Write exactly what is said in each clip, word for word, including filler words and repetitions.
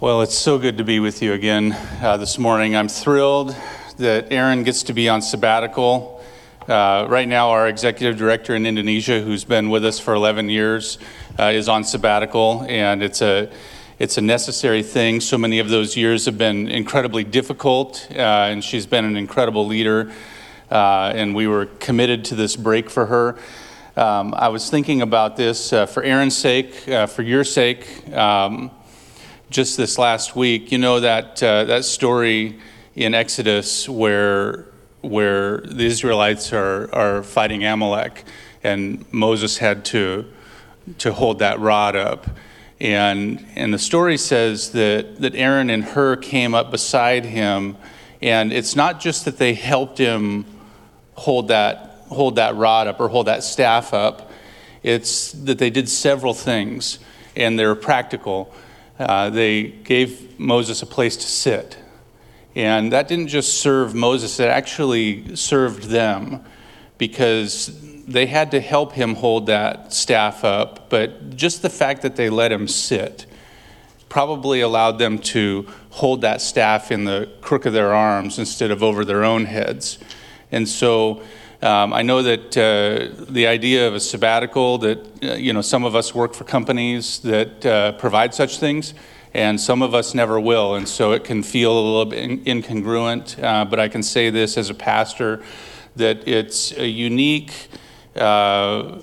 Well, it's so good to be with you again uh, this morning. I'm thrilled that Aaron gets to be on sabbatical. Uh, right now, our executive director in Indonesia, who's been with us for eleven years, uh, is on sabbatical, and it's a it's a necessary thing. So many of those years have been incredibly difficult, uh, and she's been an incredible leader, uh, and we were committed to this break for her. Um, I was thinking about this uh, for Aaron's sake, uh, for your sake, um, just this last week. You know that uh, that story in Exodus where where the Israelites are, are fighting Amalek, and Moses had to to hold that rod up, and and the story says that that Aaron and Hur came up beside him, and it's not just that they helped him hold that. hold that rod up or hold that staff up. It's that they did several things, and they're practical. Uh, they gave Moses a place to sit. And that didn't just serve Moses, it actually served them, because they had to help him hold that staff up. But just the fact that they let him sit probably allowed them to hold that staff in the crook of their arms instead of over their own heads. And so Um, I know that uh, the idea of a sabbatical, that uh, you know, some of us work for companies that uh, provide such things, and some of us never will, and so it can feel a little bit in- incongruent, uh, but I can say this as a pastor, that it's a unique, uh,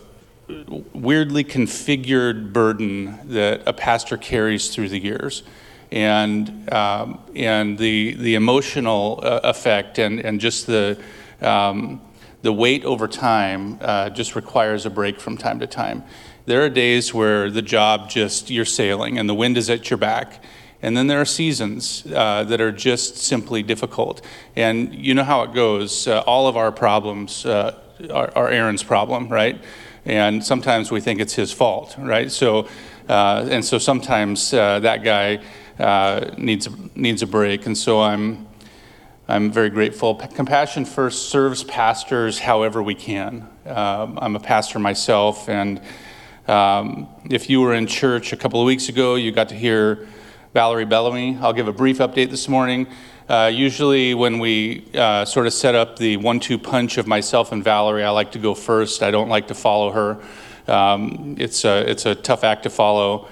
weirdly configured burden that a pastor carries through the years. And um, and the the emotional uh, effect and, and just the... Um, The wait over time uh, just requires a break from time to time. There are days where the job just, you're sailing and the wind is at your back. And then there are seasons uh, that are just simply difficult. And you know how it goes. Uh, all of our problems uh, are, are Aaron's problem, right? And sometimes we think it's his fault, right? So, uh, and so sometimes uh, that guy uh, needs, needs a break. And so I'm I'm very grateful. Compassion First serves pastors however we can. Um, I'm a pastor myself, and um, if you were in church a couple of weeks ago, you got to hear Valerie Bellamy. I'll give a brief update this morning. Uh, usually when we uh, sort of set up the one two punch of myself and Valerie, I like to go first. I don't like to follow her. Um, it's a, it's a tough act to follow.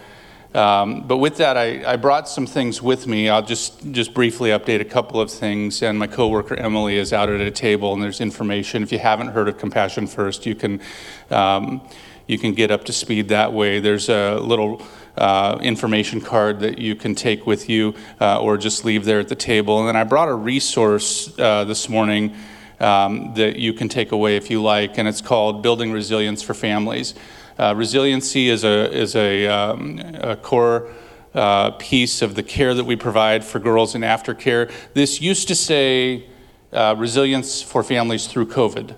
Um, but with that, I, I brought some things with me. I'll just, just briefly update a couple of things. And my coworker Emily is out at a table, and there's information. If you haven't heard of Compassion First, you can um, you can get up to speed that way. There's a little uh, information card that you can take with you, uh, or just leave there at the table. And then I brought a resource uh, this morning um, that you can take away if you like, and it's called Building Resilience for Families. Uh, resiliency is a is a, um, a core uh, piece of the care that we provide for girls in aftercare. This used to say uh, resilience for families through COVID,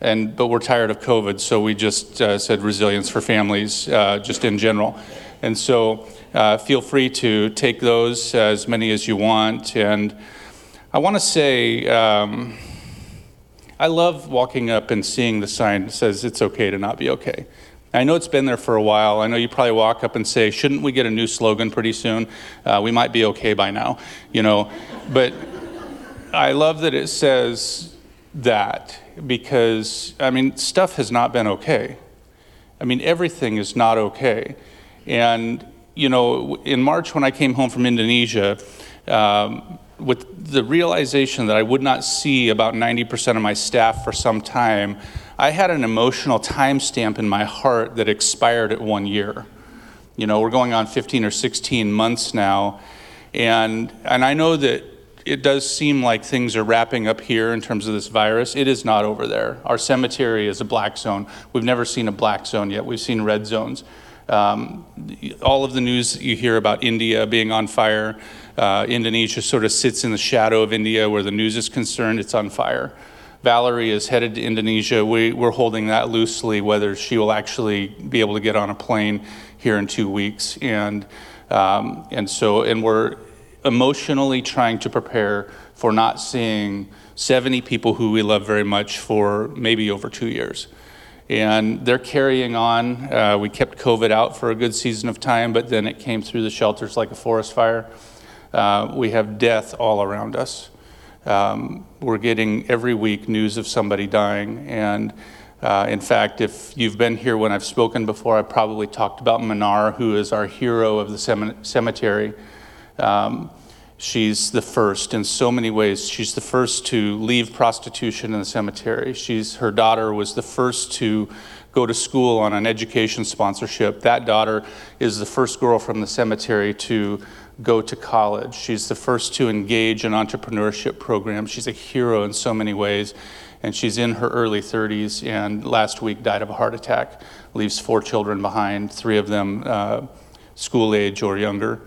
and but we're tired of COVID, so we just uh, said resilience for families uh, just in general. And so uh, feel free to take those, uh, as many as you want. And I want to say um, I love walking up and seeing the sign that says it's okay to not be okay. I know it's been there for a while. I know you probably walk up and say, shouldn't we get a new slogan pretty soon? Uh, we might be okay by now, you know. But I love that it says that, because, I mean, stuff has not been okay. I mean, everything is not okay. And, you know, in March when I came home from Indonesia, um, with the realization that I would not see about ninety percent of my staff for some time, I had an emotional timestamp in my heart that expired at one year. You know, we're going on fifteen or sixteen months now. And and I know that it does seem like things are wrapping up here in terms of this virus. It is not over there. Our cemetery is a black zone. We've never seen a black zone yet. We've seen red zones. Um, all of the news you hear about India being on fire, uh, Indonesia sort of sits in the shadow of India where the news is concerned. It's on fire. Valerie is headed to Indonesia. We, we're holding that loosely, whether she will actually be able to get on a plane here in two weeks. And um, and so, and we're emotionally trying to prepare for not seeing seventy people who we love very much for maybe over two years. and they're carrying on. Uh, we kept COVID out for a good season of time, but then it came through the shelters like a forest fire. Uh, we have death all around us. Um, we're getting every week news of somebody dying. And uh, in fact, if you've been here when I've spoken before, I probably talked about Manar, who is our hero of the cemetery. cemetery. Um, she's the first in so many ways. She's the first to leave prostitution in the cemetery. She's her daughter was the first to go to school on an education sponsorship. That daughter is the first girl from the cemetery to go to college. She's the first to engage in entrepreneurship programs. She's a hero in so many ways, and she's in her early thirties, and last week died of a heart attack. Leaves four children behind, three of them uh, school age or younger.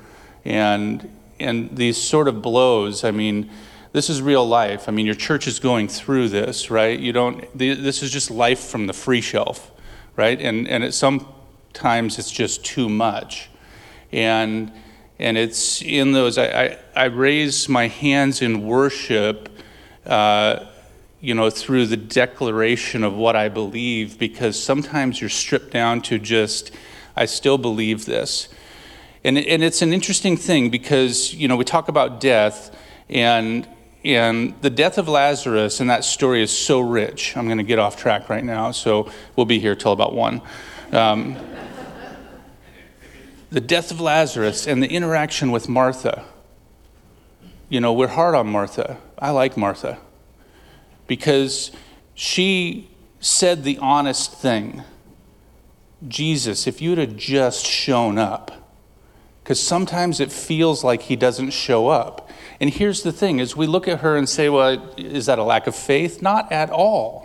And and these sort of blows, I mean, this is real life. I mean, your church is going through this, right? You don't, this is just life from the free shelf, right? And and it, sometimes it's just too much. And And it's in those, I, I, I raise my hands in worship, uh, you know, through the declaration of what I believe, because sometimes you're stripped down to just, I still believe this. And and it's an interesting thing because, you know, we talk about death, and and the death of Lazarus, and that story is so rich. I'm going to get off track right now, so we'll be here till about one. Um The death of Lazarus and the interaction with Martha. You know, we're hard on Martha. I like Martha because she said the honest thing. Jesus, if you'd have just shown up, because sometimes it feels like he doesn't show up. And here's the thing, is we look at her and say, well, is that a lack of faith? Not at all.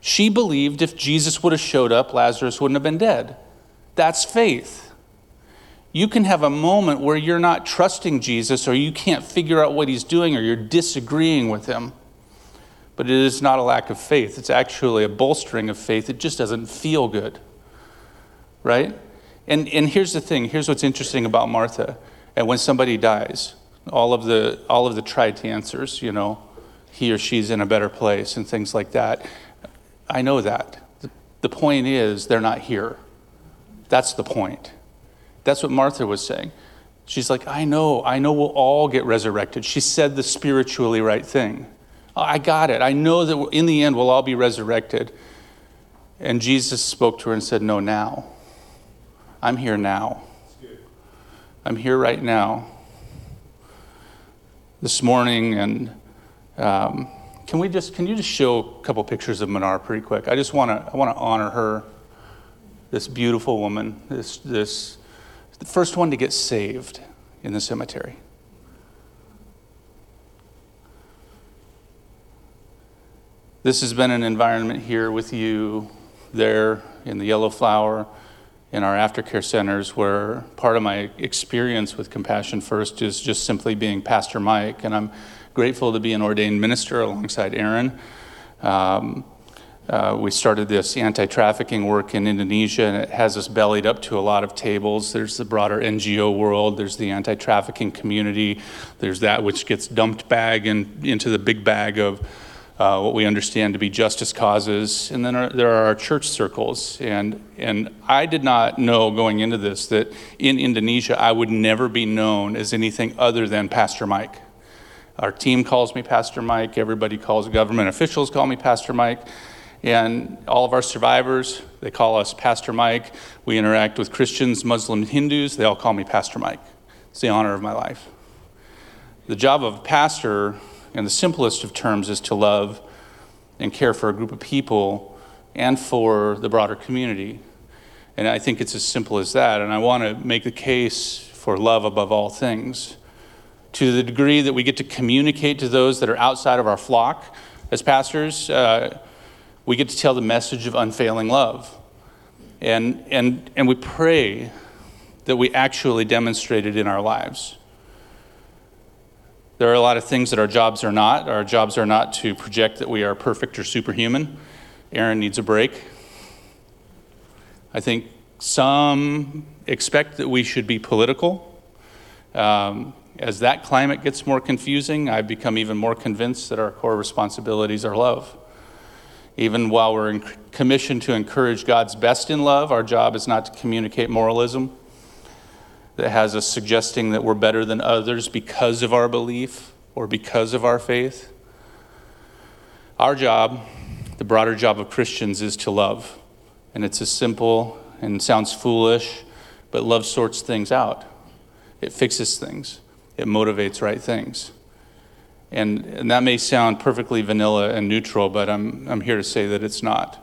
She believed if Jesus would have showed up, Lazarus wouldn't have been dead. That's faith. You can have a moment where you're not trusting Jesus, or you can't figure out what he's doing, or you're disagreeing with him. But it is not a lack of faith. It's actually a bolstering of faith. It just doesn't feel good, right? And and here's the thing. Here's what's interesting about Martha. And when somebody dies, all of the all of the trite answers, you know, he or she's in a better place and things like that. I know that. The point is they're not here. That's the point. That's what Martha was saying. She's like, I know, I know we'll all get resurrected. She said the spiritually right thing. I got it. I know that in the end we'll all be resurrected. And Jesus spoke to her and said, no, now. I'm here now. I'm here right now. This morning, and um, can we just, can you just show a couple pictures of Manar pretty quick? I just want to, I want to honor her, this beautiful woman, this, this, the first one to get saved in the cemetery. This has been an environment here with you, there in the Yellow Flower, in our aftercare centers, where part of my experience with Compassion First is just simply being Pastor Mike, and I'm grateful to be an ordained minister alongside Aaron. Um, Uh, we started this anti-trafficking work in Indonesia, and it has us bellied up to a lot of tables. There's the broader N G O world. There's the anti-trafficking community. There's that which gets dumped bag and into the big bag of uh, what we understand to be justice causes. And then our, there are our church circles. And and I did not know going into this that in Indonesia I would never be known as anything other than Pastor Mike. Our team calls me Pastor Mike. Everybody calls, government officials call me Pastor Mike. And all of our survivors, they call us Pastor Mike. We interact with Christians, Muslims, Hindus. They all call me Pastor Mike. It's the honor of my life. The job of a pastor, in the simplest of terms, is to love and care for a group of people and for the broader community. And I think it's as simple as that. And I want to make the case for love above all things. To the degree that we get to communicate to those that are outside of our flock as pastors, uh, we get to tell the message of unfailing love. And and and we pray that we actually demonstrate it in our lives. There are a lot of things that our jobs are not. Our jobs are not to project that we are perfect or superhuman. Aaron needs a break. I think some expect that we should be political. Um, as that climate gets more confusing, I've become even more convinced that our core responsibilities are love. Even while we're in commissioned to encourage God's best in love, our job is not to communicate moralism that has us suggesting that we're better than others because of our belief or because of our faith. Our job, the broader job of Christians, is to love. And it's as simple and sounds foolish, but love sorts things out. It fixes things. It motivates right things. And, and that may sound perfectly vanilla and neutral, but I'm I'm here to say that it's not.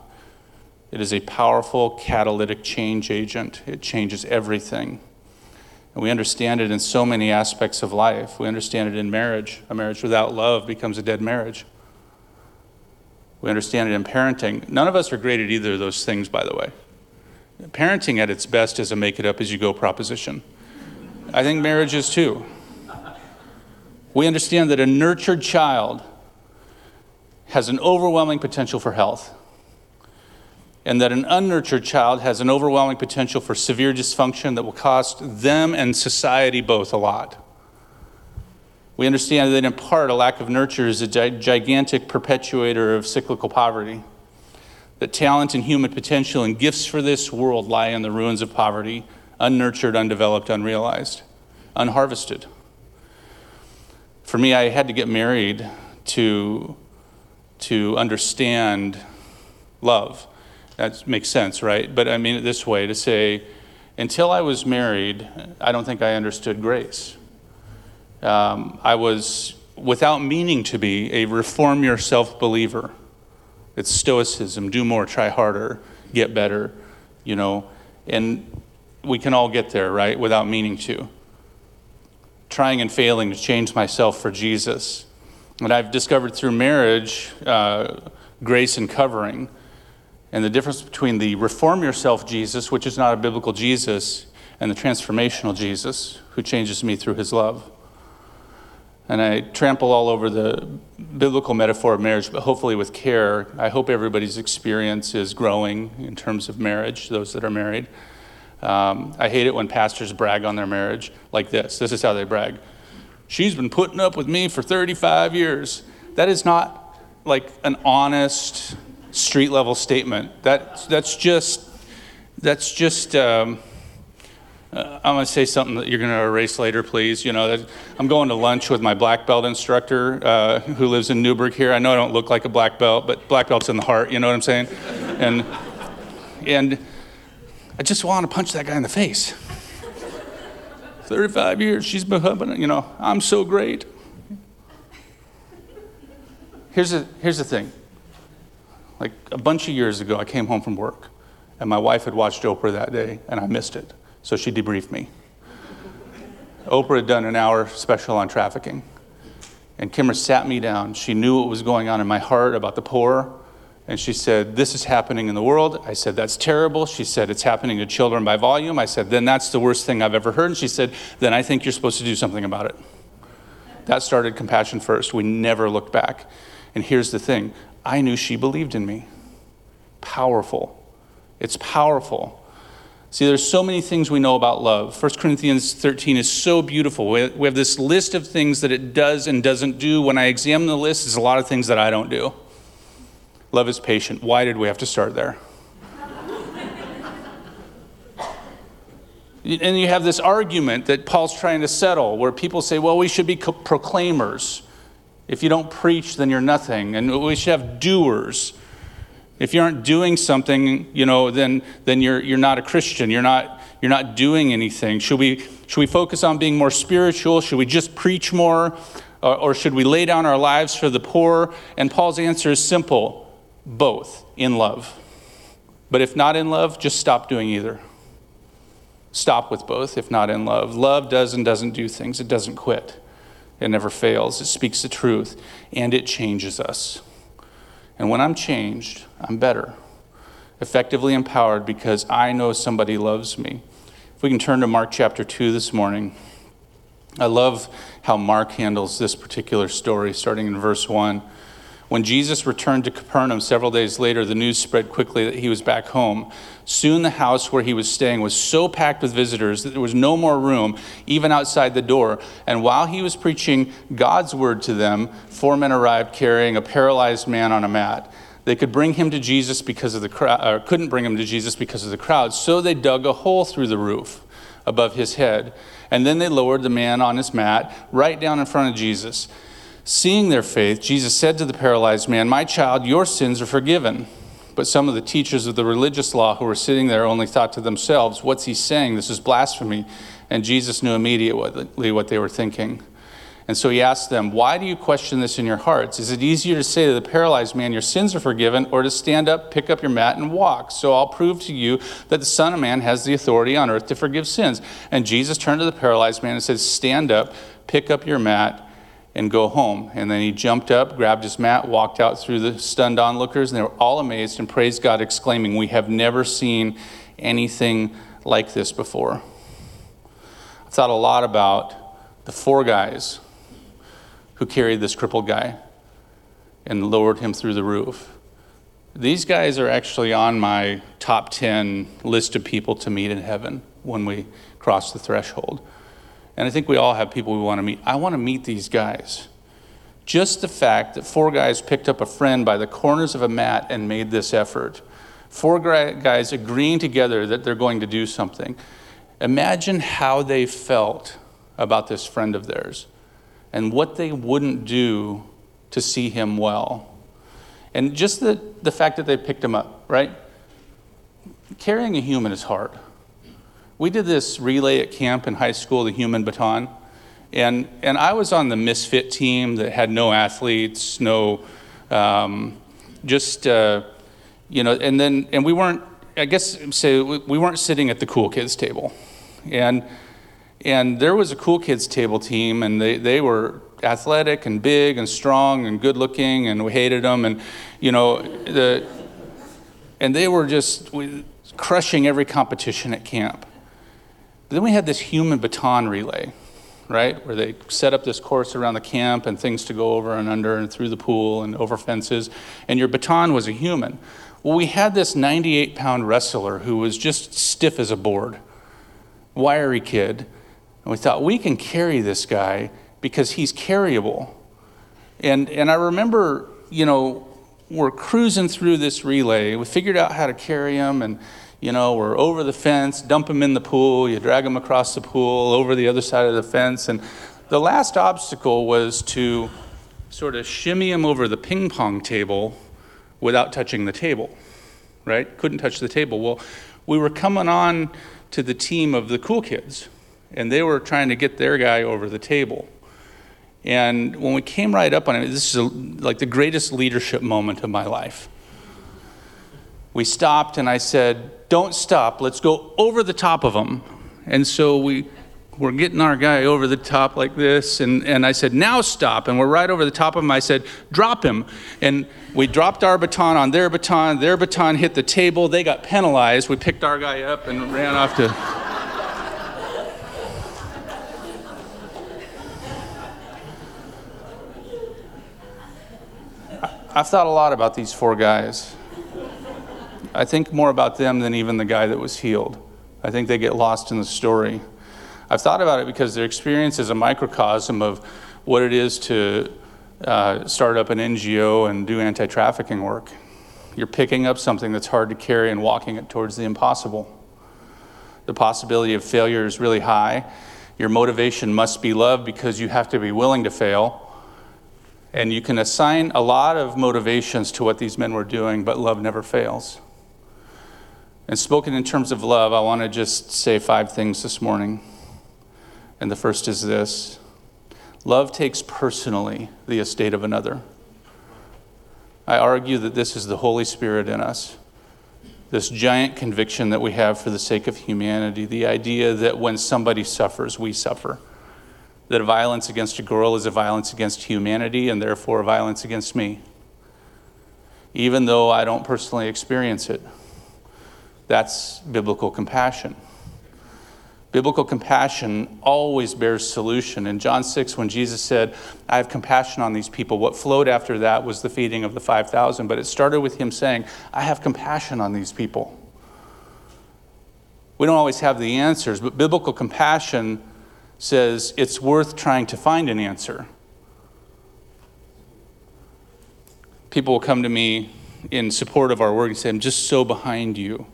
It is a powerful catalytic change agent. It changes everything. And we understand it in so many aspects of life. We understand it in marriage. A marriage without love becomes a dead marriage. We understand it in parenting. None of us are great at either of those things, by the way. Parenting at its best is a make-it-up-as-you-go proposition. I think marriage is too. We understand that a nurtured child has an overwhelming potential for health, and that an unnurtured child has an overwhelming potential for severe dysfunction that will cost them and society both a lot. We understand that in part, a lack of nurture is a gi- gigantic perpetuator of cyclical poverty, that talent and human potential and gifts for this world lie in the ruins of poverty, unnurtured, undeveloped, unrealized, unharvested. For me, I had to get married to to understand love. That makes sense, right? But I mean it this way, to say, until I was married, I don't think I understood grace. Um, I was, without meaning to be, a reform yourself believer. It's stoicism, do more, try harder, get better, you know. And we can all get there, right, without meaning to. Trying and failing to change myself for Jesus. And I've discovered through marriage, uh, grace and covering, and the difference between the reform yourself Jesus, which is not a biblical Jesus, and the transformational Jesus, who changes me through his love. And I trample all over the biblical metaphor of marriage, but hopefully with care. I hope everybody's experience is growing in terms of marriage, those that are married. Um, I hate it when pastors brag on their marriage like this. This is how they brag. She's been putting up with me for thirty-five years. That is not like an honest street level statement. That that's just that's just. Um, uh, I'm gonna say something that you're gonna erase later, please. You know, that, I'm going to lunch with my black belt instructor uh, who lives in Newburgh here. I know I don't look like a black belt, but black belt's in the heart. You know what I'm saying? And and. I just want to punch that guy in the face. thirty-five years, she's been humping, you know, I'm so great. Here's the, here's the thing. Like a bunch of years ago, I came home from work, and my wife had watched Oprah that day, and I missed it. So she debriefed me. Oprah had done an hour special on trafficking. And Kimmer sat me down. She knew what was going on in my heart about the poor. And she said, this is happening in the world. I said, that's terrible. She said, it's happening to children by volume. I said, then that's the worst thing I've ever heard. And she said, then I think you're supposed to do something about it. That started Compassion First. We never looked back. And here's the thing. I knew she believed in me. Powerful. It's powerful. See, there's so many things we know about love. First Corinthians thirteen is so beautiful. We have this list of things that it does and doesn't do. When I examine the list, there's a lot of things that I don't do. Love is patient. Why did we have to start there? And you have this argument that Paul's trying to settle where people say, well, we should be co- proclaimers. If you don't preach, then you're nothing. And we should have doers. If you aren't doing something, you know, then then you're you're not a Christian. You're not you're not doing anything. Should we should we focus on being more spiritual? Should we just preach more? Or, or should we lay down our lives for the poor? And Paul's answer is simple. Both in love. But if not in love, just stop doing either. Stop with both if not in love. Love does and doesn't do things. It doesn't quit. It never fails. It speaks the truth. And it changes us. And when I'm changed, I'm better. Effectively empowered because I know somebody loves me. If we can turn to Mark chapter two this morning. I love how Mark handles this particular story starting in verse one. When Jesus returned to Capernaum several days later, the news spread quickly that he was back home. Soon the house where he was staying was so packed with visitors that there was no more room, even outside the door. And while he was preaching God's word to them, four men arrived carrying a paralyzed man on a mat. They could bring him to Jesus because of the crowd, or couldn't bring him to Jesus because of the crowd. So they dug a hole through the roof above his head, and then they lowered the man on his mat right down in front of Jesus. Seeing their faith, Jesus said to the paralyzed man, "My child, your sins are forgiven." But some of the teachers of the religious law who were sitting there only thought to themselves, "What's he saying? This is blasphemy." And Jesus knew immediately what they were thinking. And so he asked them, "Why do you question this in your hearts? Is it easier to say to the paralyzed man, 'Your sins are forgiven,' or to stand up, pick up your mat, and walk? So I'll prove to you that the Son of Man has the authority on earth to forgive sins." And Jesus turned to the paralyzed man and said, "Stand up, pick up your mat, and go home." And then he jumped up, grabbed his mat, walked out through the stunned onlookers, and they were all amazed and praised God, exclaiming, "We have never seen anything like this before." I thought a lot about the four guys who carried this crippled guy and lowered him through the roof. These guys are actually on my top ten list of people to meet in heaven when we cross the threshold. And I think we all have people we want to meet. I want to meet these guys. Just the fact that four guys picked up a friend by the corners of a mat and made this effort. Four guys agreeing together that they're going to do something. Imagine how they felt about this friend of theirs and what they wouldn't do to see him well. And just the, the fact that they picked him up, right? Carrying a human is hard. We did this relay at camp in high school, the human baton. And and I was on the misfit team that had no athletes, no, um, just, uh, you know, and then, and we weren't, I guess, say we weren't sitting at the cool kids table. And and there was a cool kids table team, and they, they were athletic and big and strong and good looking, and we hated them. And, you know, the and they were just crushing every competition at camp. Then we had this human baton relay, right? Where they set up this course around the camp and things to go over and under and through the pool and over fences. And your baton was a human. Well, we had this ninety-eight pound wrestler who was just stiff as a board, wiry kid. And we thought, we can carry this guy because he's carryable. And, and I remember, you know, we're cruising through this relay. We figured out how to carry him, and you know, we're over the fence, dump him in the pool, you drag him across the pool, over the other side of the fence. And the last obstacle was to sort of shimmy him over the ping pong table without touching the table, right? Couldn't touch the table. Well, we were coming on to the team of the cool kids, and they were trying to get their guy over the table. And when we came right up on him, this is a, like the greatest leadership moment of my life. We stopped, and I said, "Don't stop. Let's go over the top of him." And so we were getting our guy over the top like this. And, and I said, "Now stop." And we're right over the top of him. I said, "Drop him." And we dropped our baton on their baton. Their baton hit the table. They got penalized. We picked our guy up and ran off to... I, I've thought a lot about these four guys. I think more about them than even the guy that was healed. I think they get lost in the story. I've thought about it because their experience is a microcosm of what it is to uh, start up an N G O and do anti-trafficking work. You're picking up something that's hard to carry and walking it towards the impossible. The possibility of failure is really high. Your motivation must be love because you have to be willing to fail. And you can assign a lot of motivations to what these men were doing, but love never fails. And spoken in terms of love, I want to just say five things this morning. And the first is this. Love takes personally the estate of another. I argue that this is the Holy Spirit in us. This giant conviction that we have for the sake of humanity. The idea that when somebody suffers, we suffer. That a violence against a girl is a violence against humanity and therefore a violence against me. Even though I don't personally experience it. That's biblical compassion. Biblical compassion always bears solution. In John six, when Jesus said, "I have compassion on these people," what flowed after that was the feeding of the five thousand. But it started with him saying, "I have compassion on these people." We don't always have the answers, but biblical compassion says it's worth trying to find an answer. People will come to me in support of our work and say, I'm just so behind you.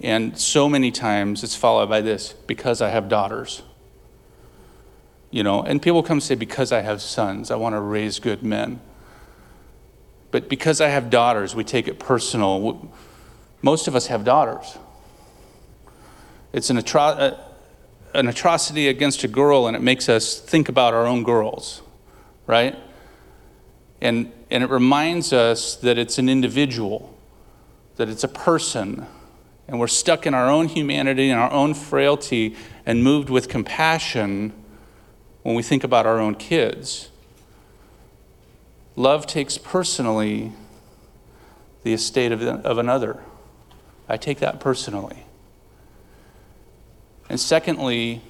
And so many times it's followed by this, because I have daughters. You know, and people come say, because I have sons, I want to raise good men. But because I have daughters, we take it personal. Most of us have daughters. It's an, atro- an atrocity against a girl, and it makes us think about our own girls, right? And and it reminds us that it's an individual, that it's a person. And we're stuck in our own humanity and our own frailty and moved with compassion when we think about our own kids. Love takes personally the estate of, of another. I take that personally. And secondly,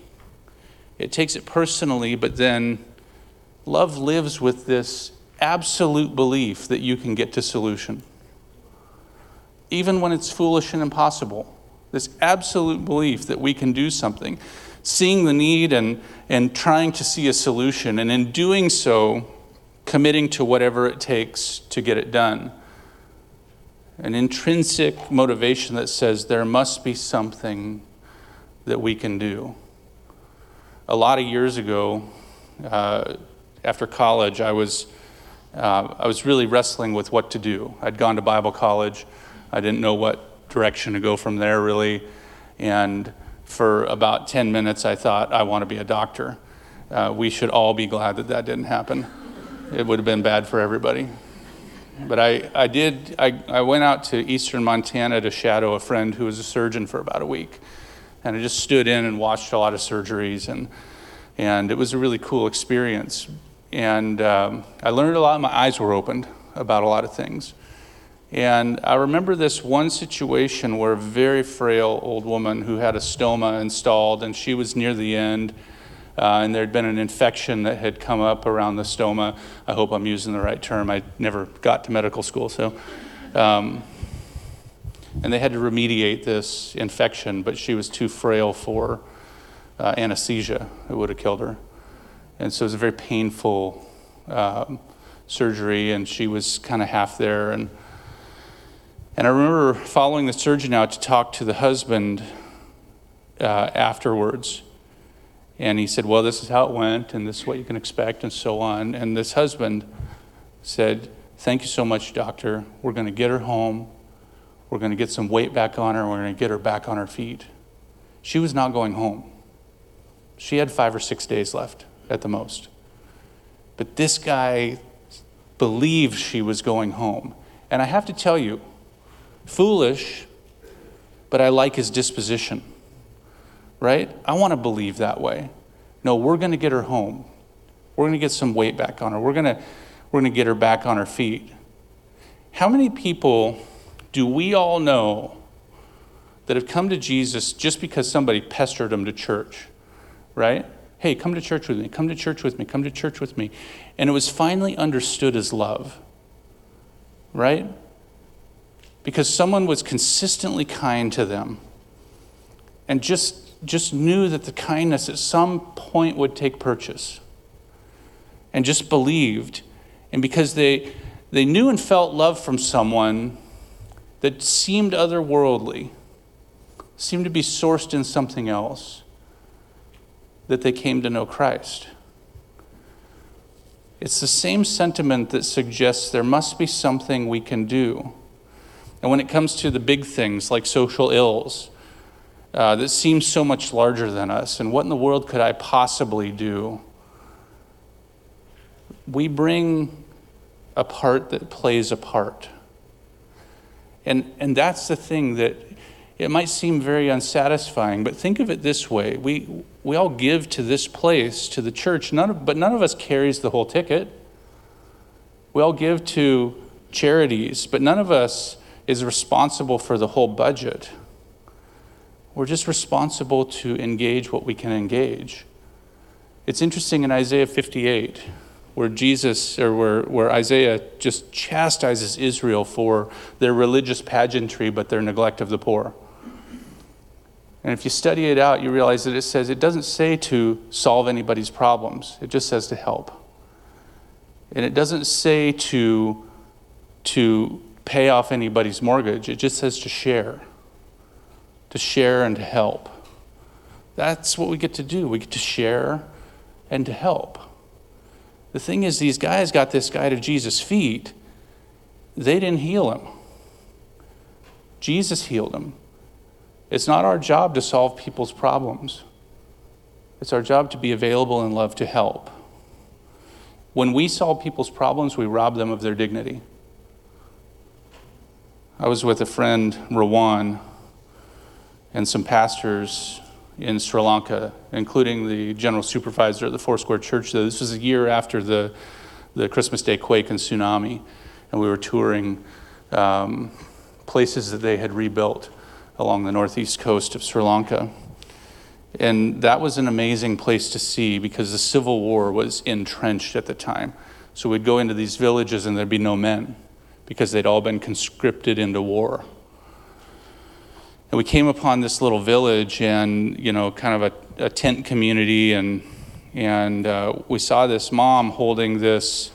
it takes it personally, but then love lives with this absolute belief that you can get to solution. Even when it's foolish and impossible, this absolute belief that we can do something, seeing the need and, and trying to see a solution, and in doing so, committing to whatever it takes to get it done. An intrinsic motivation that says there must be something that we can do. A lot of years ago, uh, after college, I was uh, I was really wrestling with what to do. I'd gone to Bible college. I didn't know what direction to go from there, really. And for about ten minutes, I thought, I want to be a doctor. Uh, we should all be glad that that didn't happen. It would have been bad for everybody. But I, I did, I, I went out to eastern Montana to shadow a friend who was a surgeon for about a week. And I just stood in and watched a lot of surgeries. And, and it was a really cool experience. And um, I learned a lot. My eyes were opened about a lot of things. And I remember this one situation where a very frail old woman who had a stoma installed, and she was near the end, uh, and there'd been an infection that had come up around the stoma. I hope I'm using the right term. I never got to medical school, so. Um, and they had to remediate this infection, but she was too frail for uh, anesthesia. It would have killed her. And so it was a very painful um, surgery, and she was kind of half there, and And I remember following the surgeon out to talk to the husband uh, afterwards. And he said, well, this is how it went, and this is what you can expect, and so on. And this husband said, thank you so much, doctor. We're going to get her home. We're going to get some weight back on her, and we're going to get her back on her feet. She was not going home. She had five or six days left at the most. But this guy believed she was going home. And I have to tell you, foolish, but I like his disposition, right? I want to believe that way. No, we're going to get her home. We're going to get some weight back on her. We're going to we're going to get her back on her feet. How many people do we all know that have come to Jesus just because somebody pestered them to church, right? Hey, come to church with me. Come to church with me. Come to church with me. And it was finally understood as love, right? Because someone was consistently kind to them and just just knew that the kindness at some point would take purchase, and just believed. And because they they knew and felt love from someone that seemed otherworldly, seemed to be sourced in something else, that they came to know Christ. It's the same sentiment that suggests there must be something we can do. And when it comes to the big things like social ills uh, that seem so much larger than us, and what in the world could I possibly do? We bring a part that plays a part. And, and that's the thing that it might seem very unsatisfying, but think of it this way. We, we all give to this place, to the church, none of, but none of us carries the whole ticket. We all give to charities, but none of us is responsible for the whole budget. We're just responsible to engage what we can engage. It's interesting in Isaiah fifty-eight, where Jesus, or where, where Isaiah just chastises Israel for their religious pageantry, but their neglect of the poor. And if you study it out, you realize that it says, it doesn't say to solve anybody's problems. It just says to help. And it doesn't say to, to, pay off anybody's mortgage. It just says to share, to share and to help. That's what we get to do. We get to share and to help. The thing is, these guys got this guy to Jesus' feet. They didn't heal him. Jesus healed him. It's not our job to solve people's problems. It's our job to be available and love to help. When we solve people's problems, we rob them of their dignity. I was with a friend, Rawan, and some pastors in Sri Lanka, including the general supervisor of the Four Square Church. This was a year after the, the Christmas Day quake and tsunami, and we were touring um, places that they had rebuilt along the northeast coast of Sri Lanka. And that was an amazing place to see because the civil war was entrenched at the time. So we'd go into these villages and there'd be no men because they'd all been conscripted into war. And we came upon this little village and, you know, kind of a, a tent community. And and uh, we saw this mom holding this,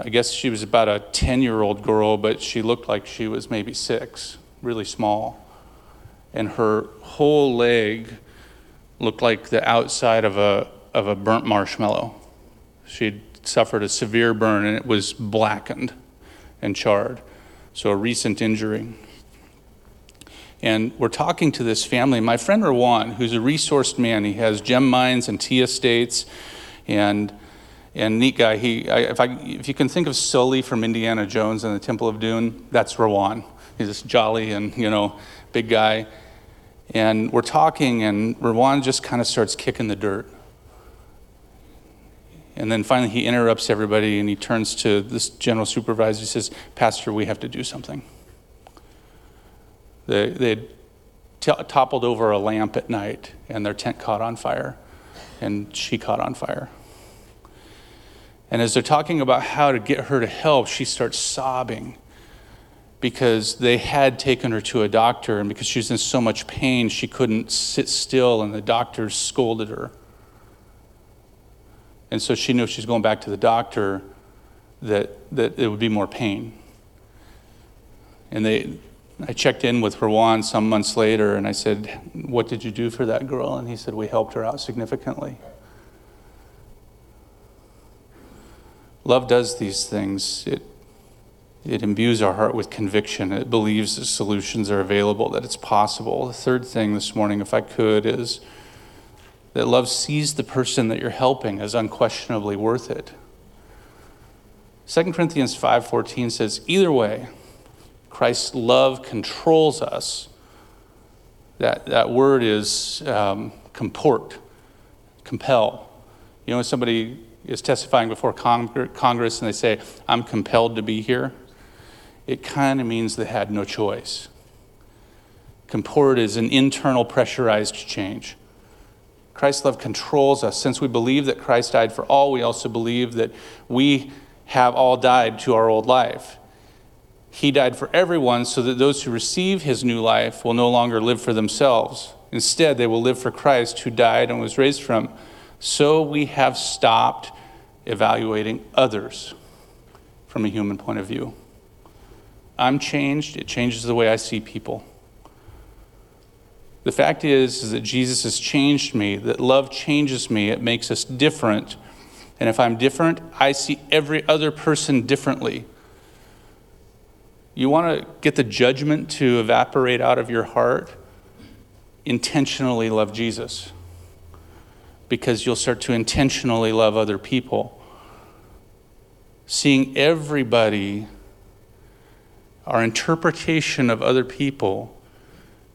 I guess she was about a ten-year-old girl, but she looked like she was maybe six, really small. And her whole leg looked like the outside of a of a burnt marshmallow. She'd suffered a severe burn and it was blackened and charred. So a recent injury. And we're talking to this family. My friend Rawan, who's a resourced man, he has gem mines and tea estates, and and neat guy. He, I, if I, if you can think of Sully from Indiana Jones and the Temple of Doom, that's Rawan. He's just jolly and, you know, big guy. And we're talking, and Rawan just kind of starts kicking the dirt. And then finally he interrupts everybody, and he turns to this general supervisor. He says, "Pastor, we have to do something." They they t- toppled over a lamp at night, and their tent caught on fire, and she caught on fire. And as they're talking about how to get her to help, she starts sobbing because they had taken her to a doctor, and because she was in so much pain, she couldn't sit still, and the doctors scolded her. And so she knew if she's going back to the doctor that that it would be more pain. And they, I checked in with Rawan some months later, and I said, "What did you do for that girl?" And he said, "We helped her out significantly." Love does these things. It it imbues our heart with conviction. It believes that solutions are available, that it's possible. The third thing this morning, if I could, is that love sees the person that you're helping as unquestionably worth it. Second Corinthians five fourteen says, either way, Christ's love controls us. That that word is um, comport, compel. You know, when somebody is testifying before Congress and they say, "I'm compelled to be here," it kind of means they had no choice. Comport is an internal pressurized change. Christ's love controls us. Since we believe that Christ died for all, we also believe that we have all died to our old life. He died for everyone so that those who receive his new life will no longer live for themselves. Instead, they will live for Christ, who died and was raised from. So we have stopped evaluating others from a human point of view. I'm changed. It changes the way I see people. The fact is, is that Jesus has changed me, that love changes me. It makes us different. And if I'm different, I see every other person differently. You want to get the judgment to evaporate out of your heart? Intentionally love Jesus, because you'll start to intentionally love other people. Seeing everybody, our interpretation of other people,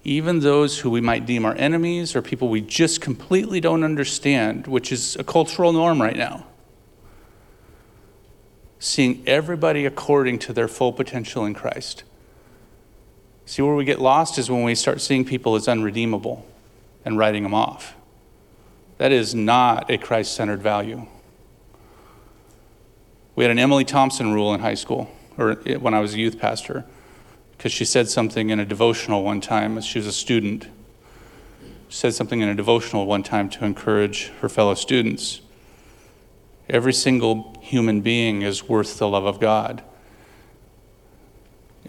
even those who we might deem our enemies or people we just completely don't understand, which is a cultural norm right now. Seeing everybody according to their full potential in Christ. See, where we get lost is when we start seeing people as unredeemable and writing them off. That is not a Christ-centered value. We had an Emily Thompson rule in high school, or when I was a youth pastor, because she said something in a devotional one time, as she was a student. She said something in a devotional one time to encourage her fellow students. Every single human being is worth the love of God.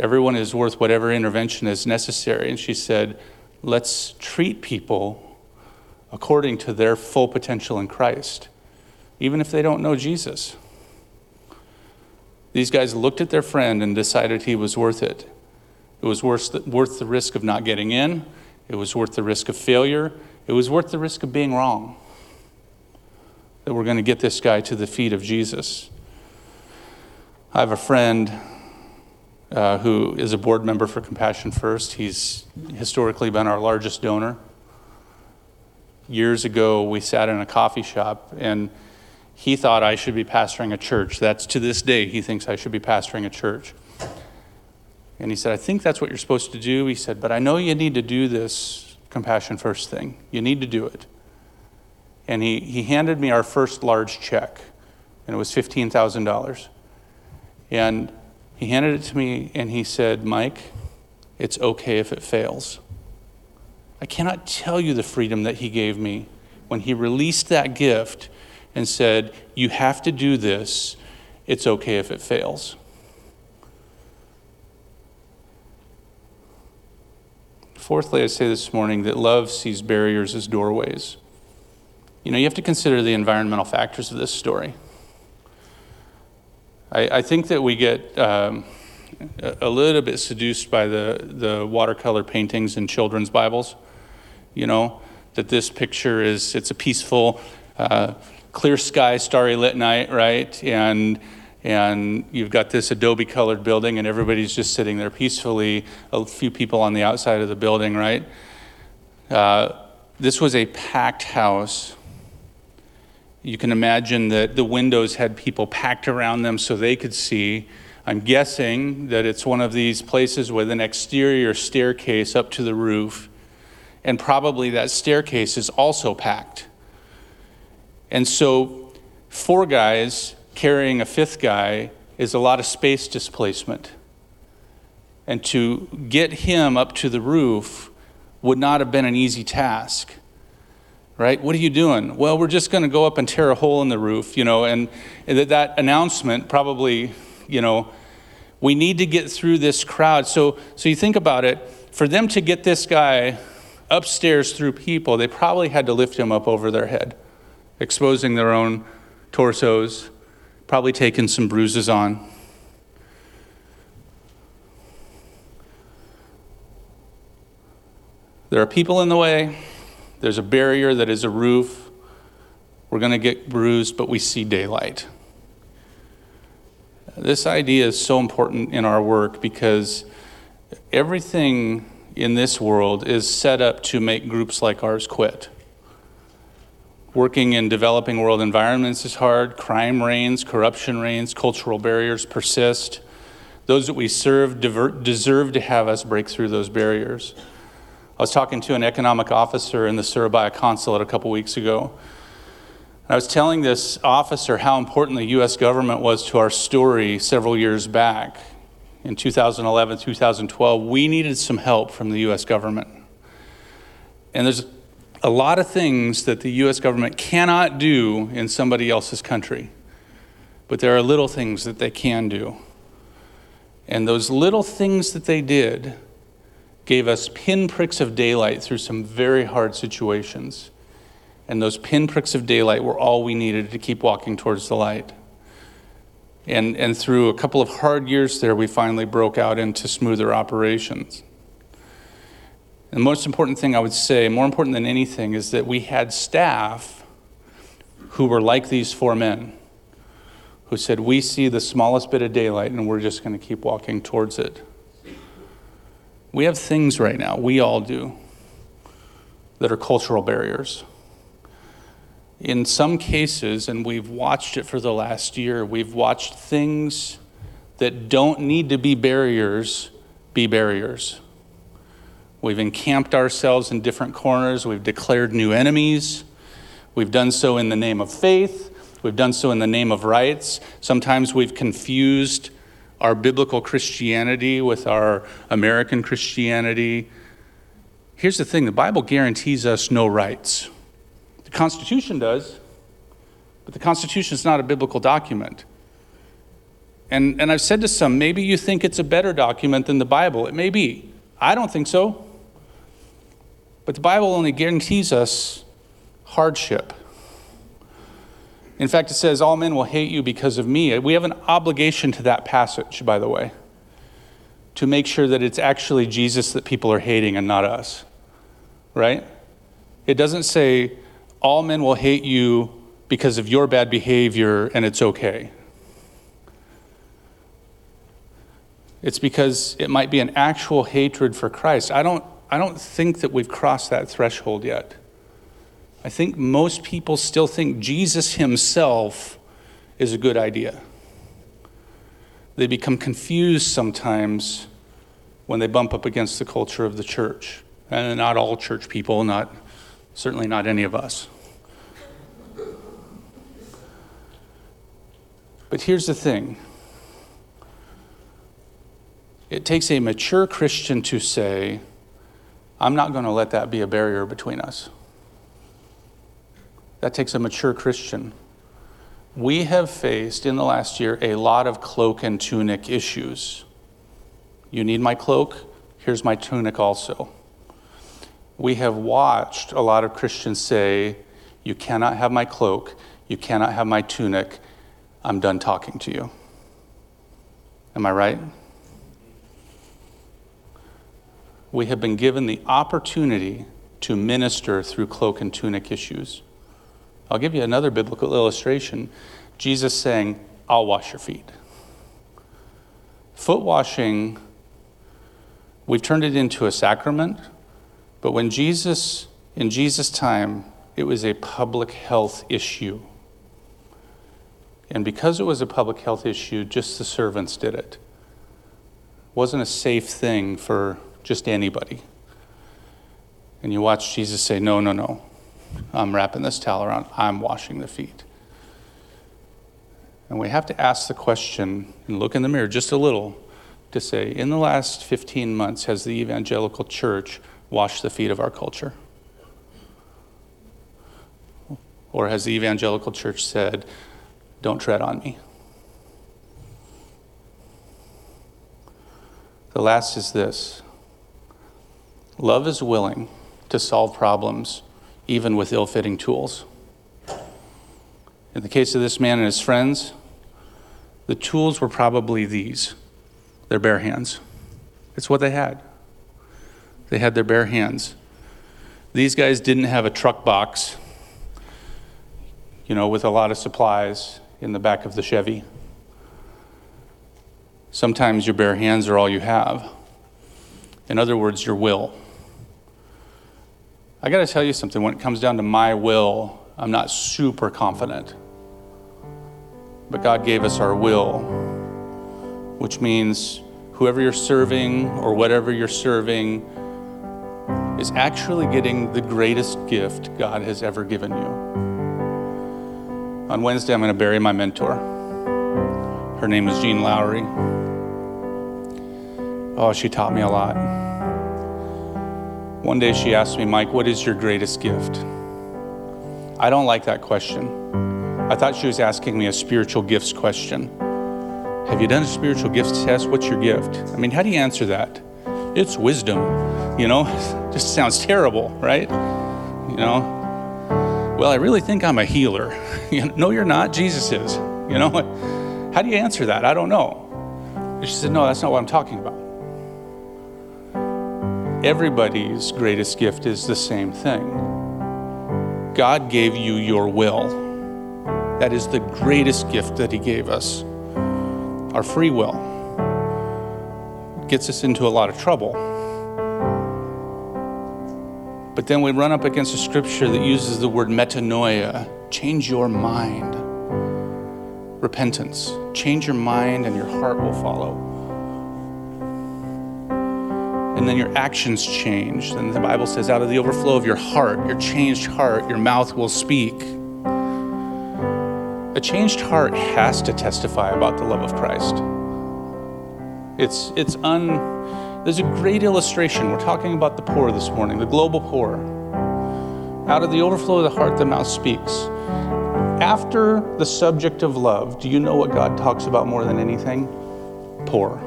Everyone is worth whatever intervention is necessary. And she said, let's treat people according to their full potential in Christ, even if they don't know Jesus. These guys looked at their friend and decided he was worth it. It was worth the, worth the risk of not getting in. It was worth the risk of failure. It was worth the risk of being wrong. That we're going to get this guy to the feet of Jesus. I have a friend uh, who is a board member for Compassion First. He's historically been our largest donor. Years ago, we sat in a coffee shop, and he thought I should be pastoring a church. That's to this day, he thinks I should be pastoring a church. And he said, I think that's what you're supposed to do. He said, but I know you need to do this Compassion First thing. You need to do it. And he, he handed me our first large check, and it was fifteen thousand dollars. And he handed it to me, and he said, Mike, it's okay if it fails. I cannot tell you the freedom that he gave me when he released that gift and said, you have to do this. It's okay if it fails. Fourthly, I say this morning that love sees barriers as doorways. You know, you have to consider the environmental factors of this story. I, I think that we get um, a little bit seduced by the, the watercolor paintings in children's Bibles. You know, that this picture is, it's a peaceful, uh, clear sky, starry lit night, right? And And you've got this adobe-colored building, and everybody's just sitting there peacefully, a few people on the outside of the building, right? Uh, this was a packed house. You can imagine that the windows had people packed around them so they could see. I'm guessing that it's one of these places with an exterior staircase up to the roof, and probably that staircase is also packed. And so four guys carrying a fifth guy is a lot of space displacement. And to get him up to the roof would not have been an easy task, right? What are you doing? Well, we're just going to go up and tear a hole in the roof, you know, and, and that, that announcement probably, you know, we need to get through this crowd. So, so you think about it, for them to get this guy upstairs through people, they probably had to lift him up over their head, exposing their own torsos, probably taken some bruises on. There are people in the way. There's a barrier that is a roof. We're going to get bruised, but we see daylight. This idea is so important in our work because everything in this world is set up to make groups like ours quit. Working in developing world environments is hard. Crime reigns, corruption reigns, cultural barriers persist. Those that we serve divert, deserve to have us break through those barriers. I was talking to an economic officer in the Surabaya consulate a couple weeks ago. And I was telling this officer how important the U S government was to our story several years back. In two thousand eleven, two thousand twelve, we needed some help from the U S government. And there's a lot of things that the U S government cannot do in somebody else's country, but there are little things that they can do. And those little things that they did gave us pinpricks of daylight through some very hard situations. And those pinpricks of daylight were all we needed to keep walking towards the light. And, and through a couple of hard years there, we finally broke out into smoother operations. The most important thing I would say, more important than anything, is that we had staff who were like these four men, who said, we see the smallest bit of daylight and we're just going to keep walking towards it. We have things right now, we all do, that are cultural barriers. In some cases, and we've watched it for the last year, we've watched things that don't need to be barriers be barriers. We've encamped ourselves in different corners. We've declared new enemies. We've done so in the name of faith. We've done so in the name of rights. Sometimes we've confused our biblical Christianity with our American Christianity. Here's the thing. The Bible guarantees us no rights. The Constitution does, but the Constitution is not a biblical document. And and I've said to some, maybe you think it's a better document than the Bible. It may be. I don't think so. But the Bible only guarantees us hardship. In fact, it says, all men will hate you because of me. We have an obligation to that passage, by the way, to make sure that it's actually Jesus that people are hating and not us, right? It doesn't say, all men will hate you because of your bad behavior and it's okay. It's because it might be an actual hatred for Christ. I don't I don't think that we've crossed that threshold yet. I think most people still think Jesus himself is a good idea. They become confused sometimes when they bump up against the culture of the church. And not all church people, not certainly not any of us. But here's the thing. It takes a mature Christian to say, I'm not going to let that be a barrier between us. That takes a mature Christian. We have faced in the last year a lot of cloak and tunic issues. You need my cloak? Here's my tunic also. We have watched a lot of Christians say, you cannot have my cloak. You cannot have my tunic. I'm done talking to you. Am I right? We have been given the opportunity to minister through cloak and tunic issues. I'll give you another biblical illustration. Jesus saying, I'll wash your feet. Foot washing, we've turned it into a sacrament, but when Jesus, in Jesus' time, it was a public health issue. And because it was a public health issue, just the servants did it. It wasn't a safe thing for just anybody. And you watch Jesus say, no, no, no. I'm wrapping this towel around. I'm washing the feet. And we have to ask the question and look in the mirror just a little to say, in the last fifteen months, has the evangelical church washed the feet of our culture? Or has the evangelical church said, don't tread on me? The last is this. Love is willing to solve problems, even with ill-fitting tools. In the case of this man and his friends, the tools were probably these, their bare hands. It's what they had. They had their bare hands. These guys didn't have a truck box, you know, with a lot of supplies in the back of the Chevy. Sometimes your bare hands are all you have. In other words, your will. I got to tell you something. When it comes down to my will, I'm not super confident. But God gave us our will, which means whoever you're serving or whatever you're serving is actually getting the greatest gift God has ever given you. On Wednesday, I'm going to bury my mentor. Her name is Jean Lowry. Oh, she taught me a lot. One day she asked me, Mike, what is your greatest gift? I don't like that question. I thought she was asking me a spiritual gifts question. Have you done a spiritual gifts test? What's your gift? I mean, how do you answer that? It's wisdom, you know? Just sounds terrible, right? You know? Well, I really think I'm a healer. No, you're not. Jesus is. You know? How do you answer that? I don't know. She said, no, that's not what I'm talking about. Everybody's greatest gift is the same thing. God gave you your will. That is the greatest gift that he gave us. Our free will gets us into a lot of trouble. But then we run up against a scripture that uses the word metanoia, change your mind. Repentance, change your mind and your heart will follow. And then your actions change. Then the Bible says, out of the overflow of your heart, your changed heart, your mouth will speak. A changed heart has to testify about the love of Christ. It's, it's un, there's a great illustration. We're talking about the poor this morning, the global poor. Out of the overflow of the heart, the mouth speaks. after the subject of love, do you know what God talks about more than anything? Poor.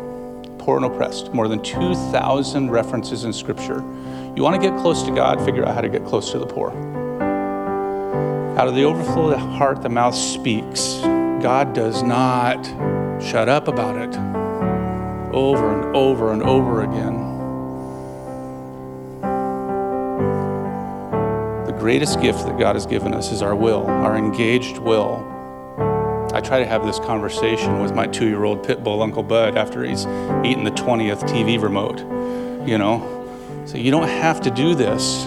Poor and oppressed. More than two thousand references in Scripture. You want to get close to God, figure out how to get close to the poor. Out of the overflow of the heart, the mouth speaks. God does not shut up about it over and over and over again. The greatest gift that God has given us is our will, our engaged will. I try to have this conversation with my two-year-old pit bull, Uncle Bud, after he's eaten the twentieth T V remote, you know. So you don't have to do this.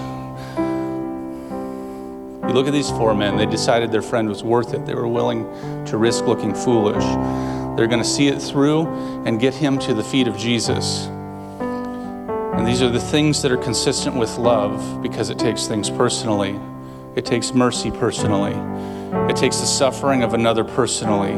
You look at these four men. They decided their friend was worth it. They were willing to risk looking foolish. They're going to see it through and get him to the feet of Jesus. And these are the things that are consistent with love, because it takes things personally. It takes mercy personally. It takes the suffering of another personally.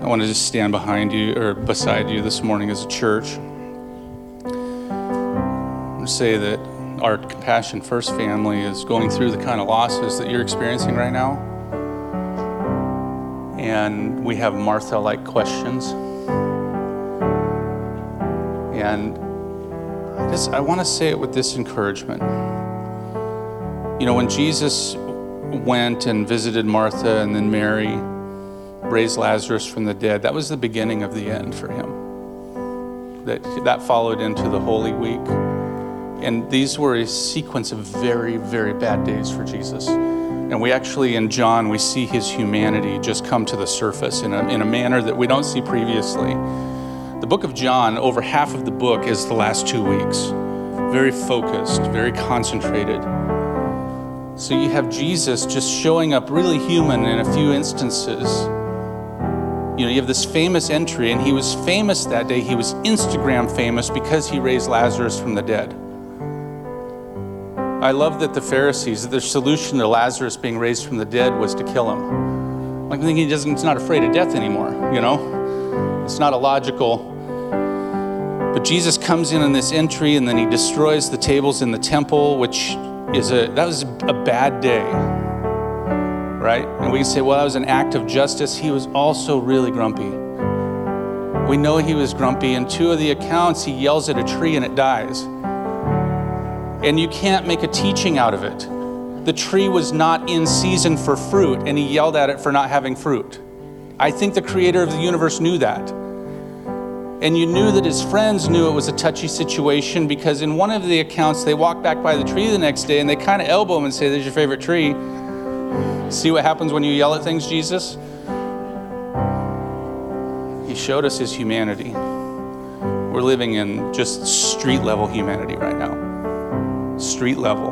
I want to just stand behind you or beside you this morning as a church and say that our Compassion First family is going through the kind of losses that you're experiencing right now. And we have Martha-like questions. And I just I want to say it with this encouragement. You know, when Jesus went and visited Martha and then Mary, raised Lazarus from the dead, that was the beginning of the end for him. That that followed into the Holy Week. And these were a sequence of very, very bad days for Jesus. And we actually, in John, we see his humanity just come to the surface in a, in a manner that we don't see previously. The book of John, over half of the book is the last two weeks. Very focused, very concentrated. So you have Jesus just showing up really human in a few instances. You know, you have this famous entry, and he was famous that day. He was Instagram famous because he raised Lazarus from the dead. I love that the Pharisees, their solution to Lazarus being raised from the dead was to kill him. Like, I think he doesn't, he's not afraid of death anymore, you know? It's not illogical. But Jesus comes in in this entry, and then he destroys the tables in the temple, which is a, that was a bad day. Right? And we can say, well, that was an act of justice. He was also really grumpy. We know he was grumpy. In two of the accounts, he yells at a tree and it dies. And you can't make a teaching out of it. The tree was not in season for fruit, and he yelled at it for not having fruit. I think the creator of the universe knew that. And you knew that his friends knew it was a touchy situation, because in one of the accounts, they walk back by the tree the next day and they kind of elbow him and say, "There's your favorite tree." See what happens when you yell at things, Jesus? He showed us his humanity. We're living in just street-level humanity right now. Street-level.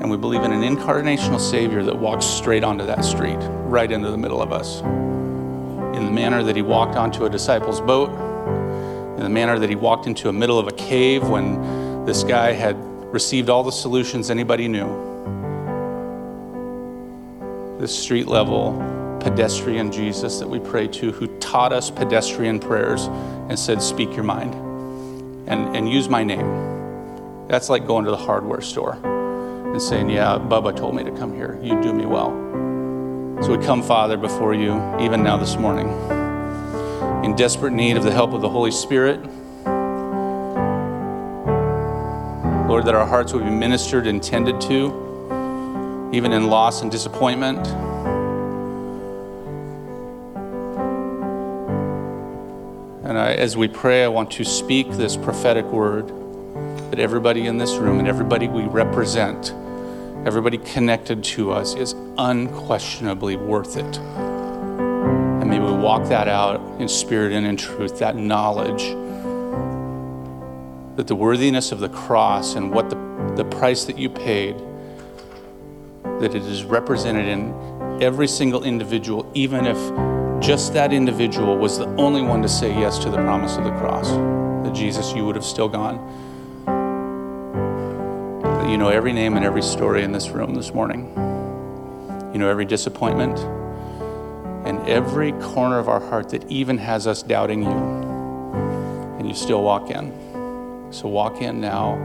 And we believe in an incarnational Savior that walks straight onto that street, right into the middle of us. In the manner that he walked onto a disciple's boat, in the manner that he walked into the middle of a cave when this guy had received all the solutions anybody knew. The street-level pedestrian Jesus that we pray to, who taught us pedestrian prayers and said, "Speak your mind and, and use my name." That's like going to the hardware store and saying, "Yeah, Bubba told me to come here. You do me well." So we come, Father, before you, even now this morning, in desperate need of the help of the Holy Spirit. Lord, that our hearts would be ministered and tended to, even in loss and disappointment. And I, as we pray, I want to speak this prophetic word that everybody in this room and everybody we represent, everybody connected to us, is unquestionably worth it. And may we walk that out in spirit and in truth, that knowledge that the worthiness of the cross and what the, the price that you paid, that it is represented in every single individual, even if just that individual was the only one to say yes to the promise of the cross. That Jesus, you would have still gone. That you know every name and every story in this room this morning. You know every disappointment. and every corner of our heart that even has us doubting you, and you still walk in. So walk in now,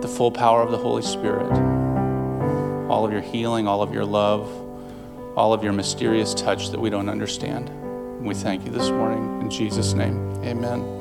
the full power of the Holy Spirit, all of your healing, all of your love, all of your mysterious touch that we don't understand. We thank you this morning in Jesus' name, amen.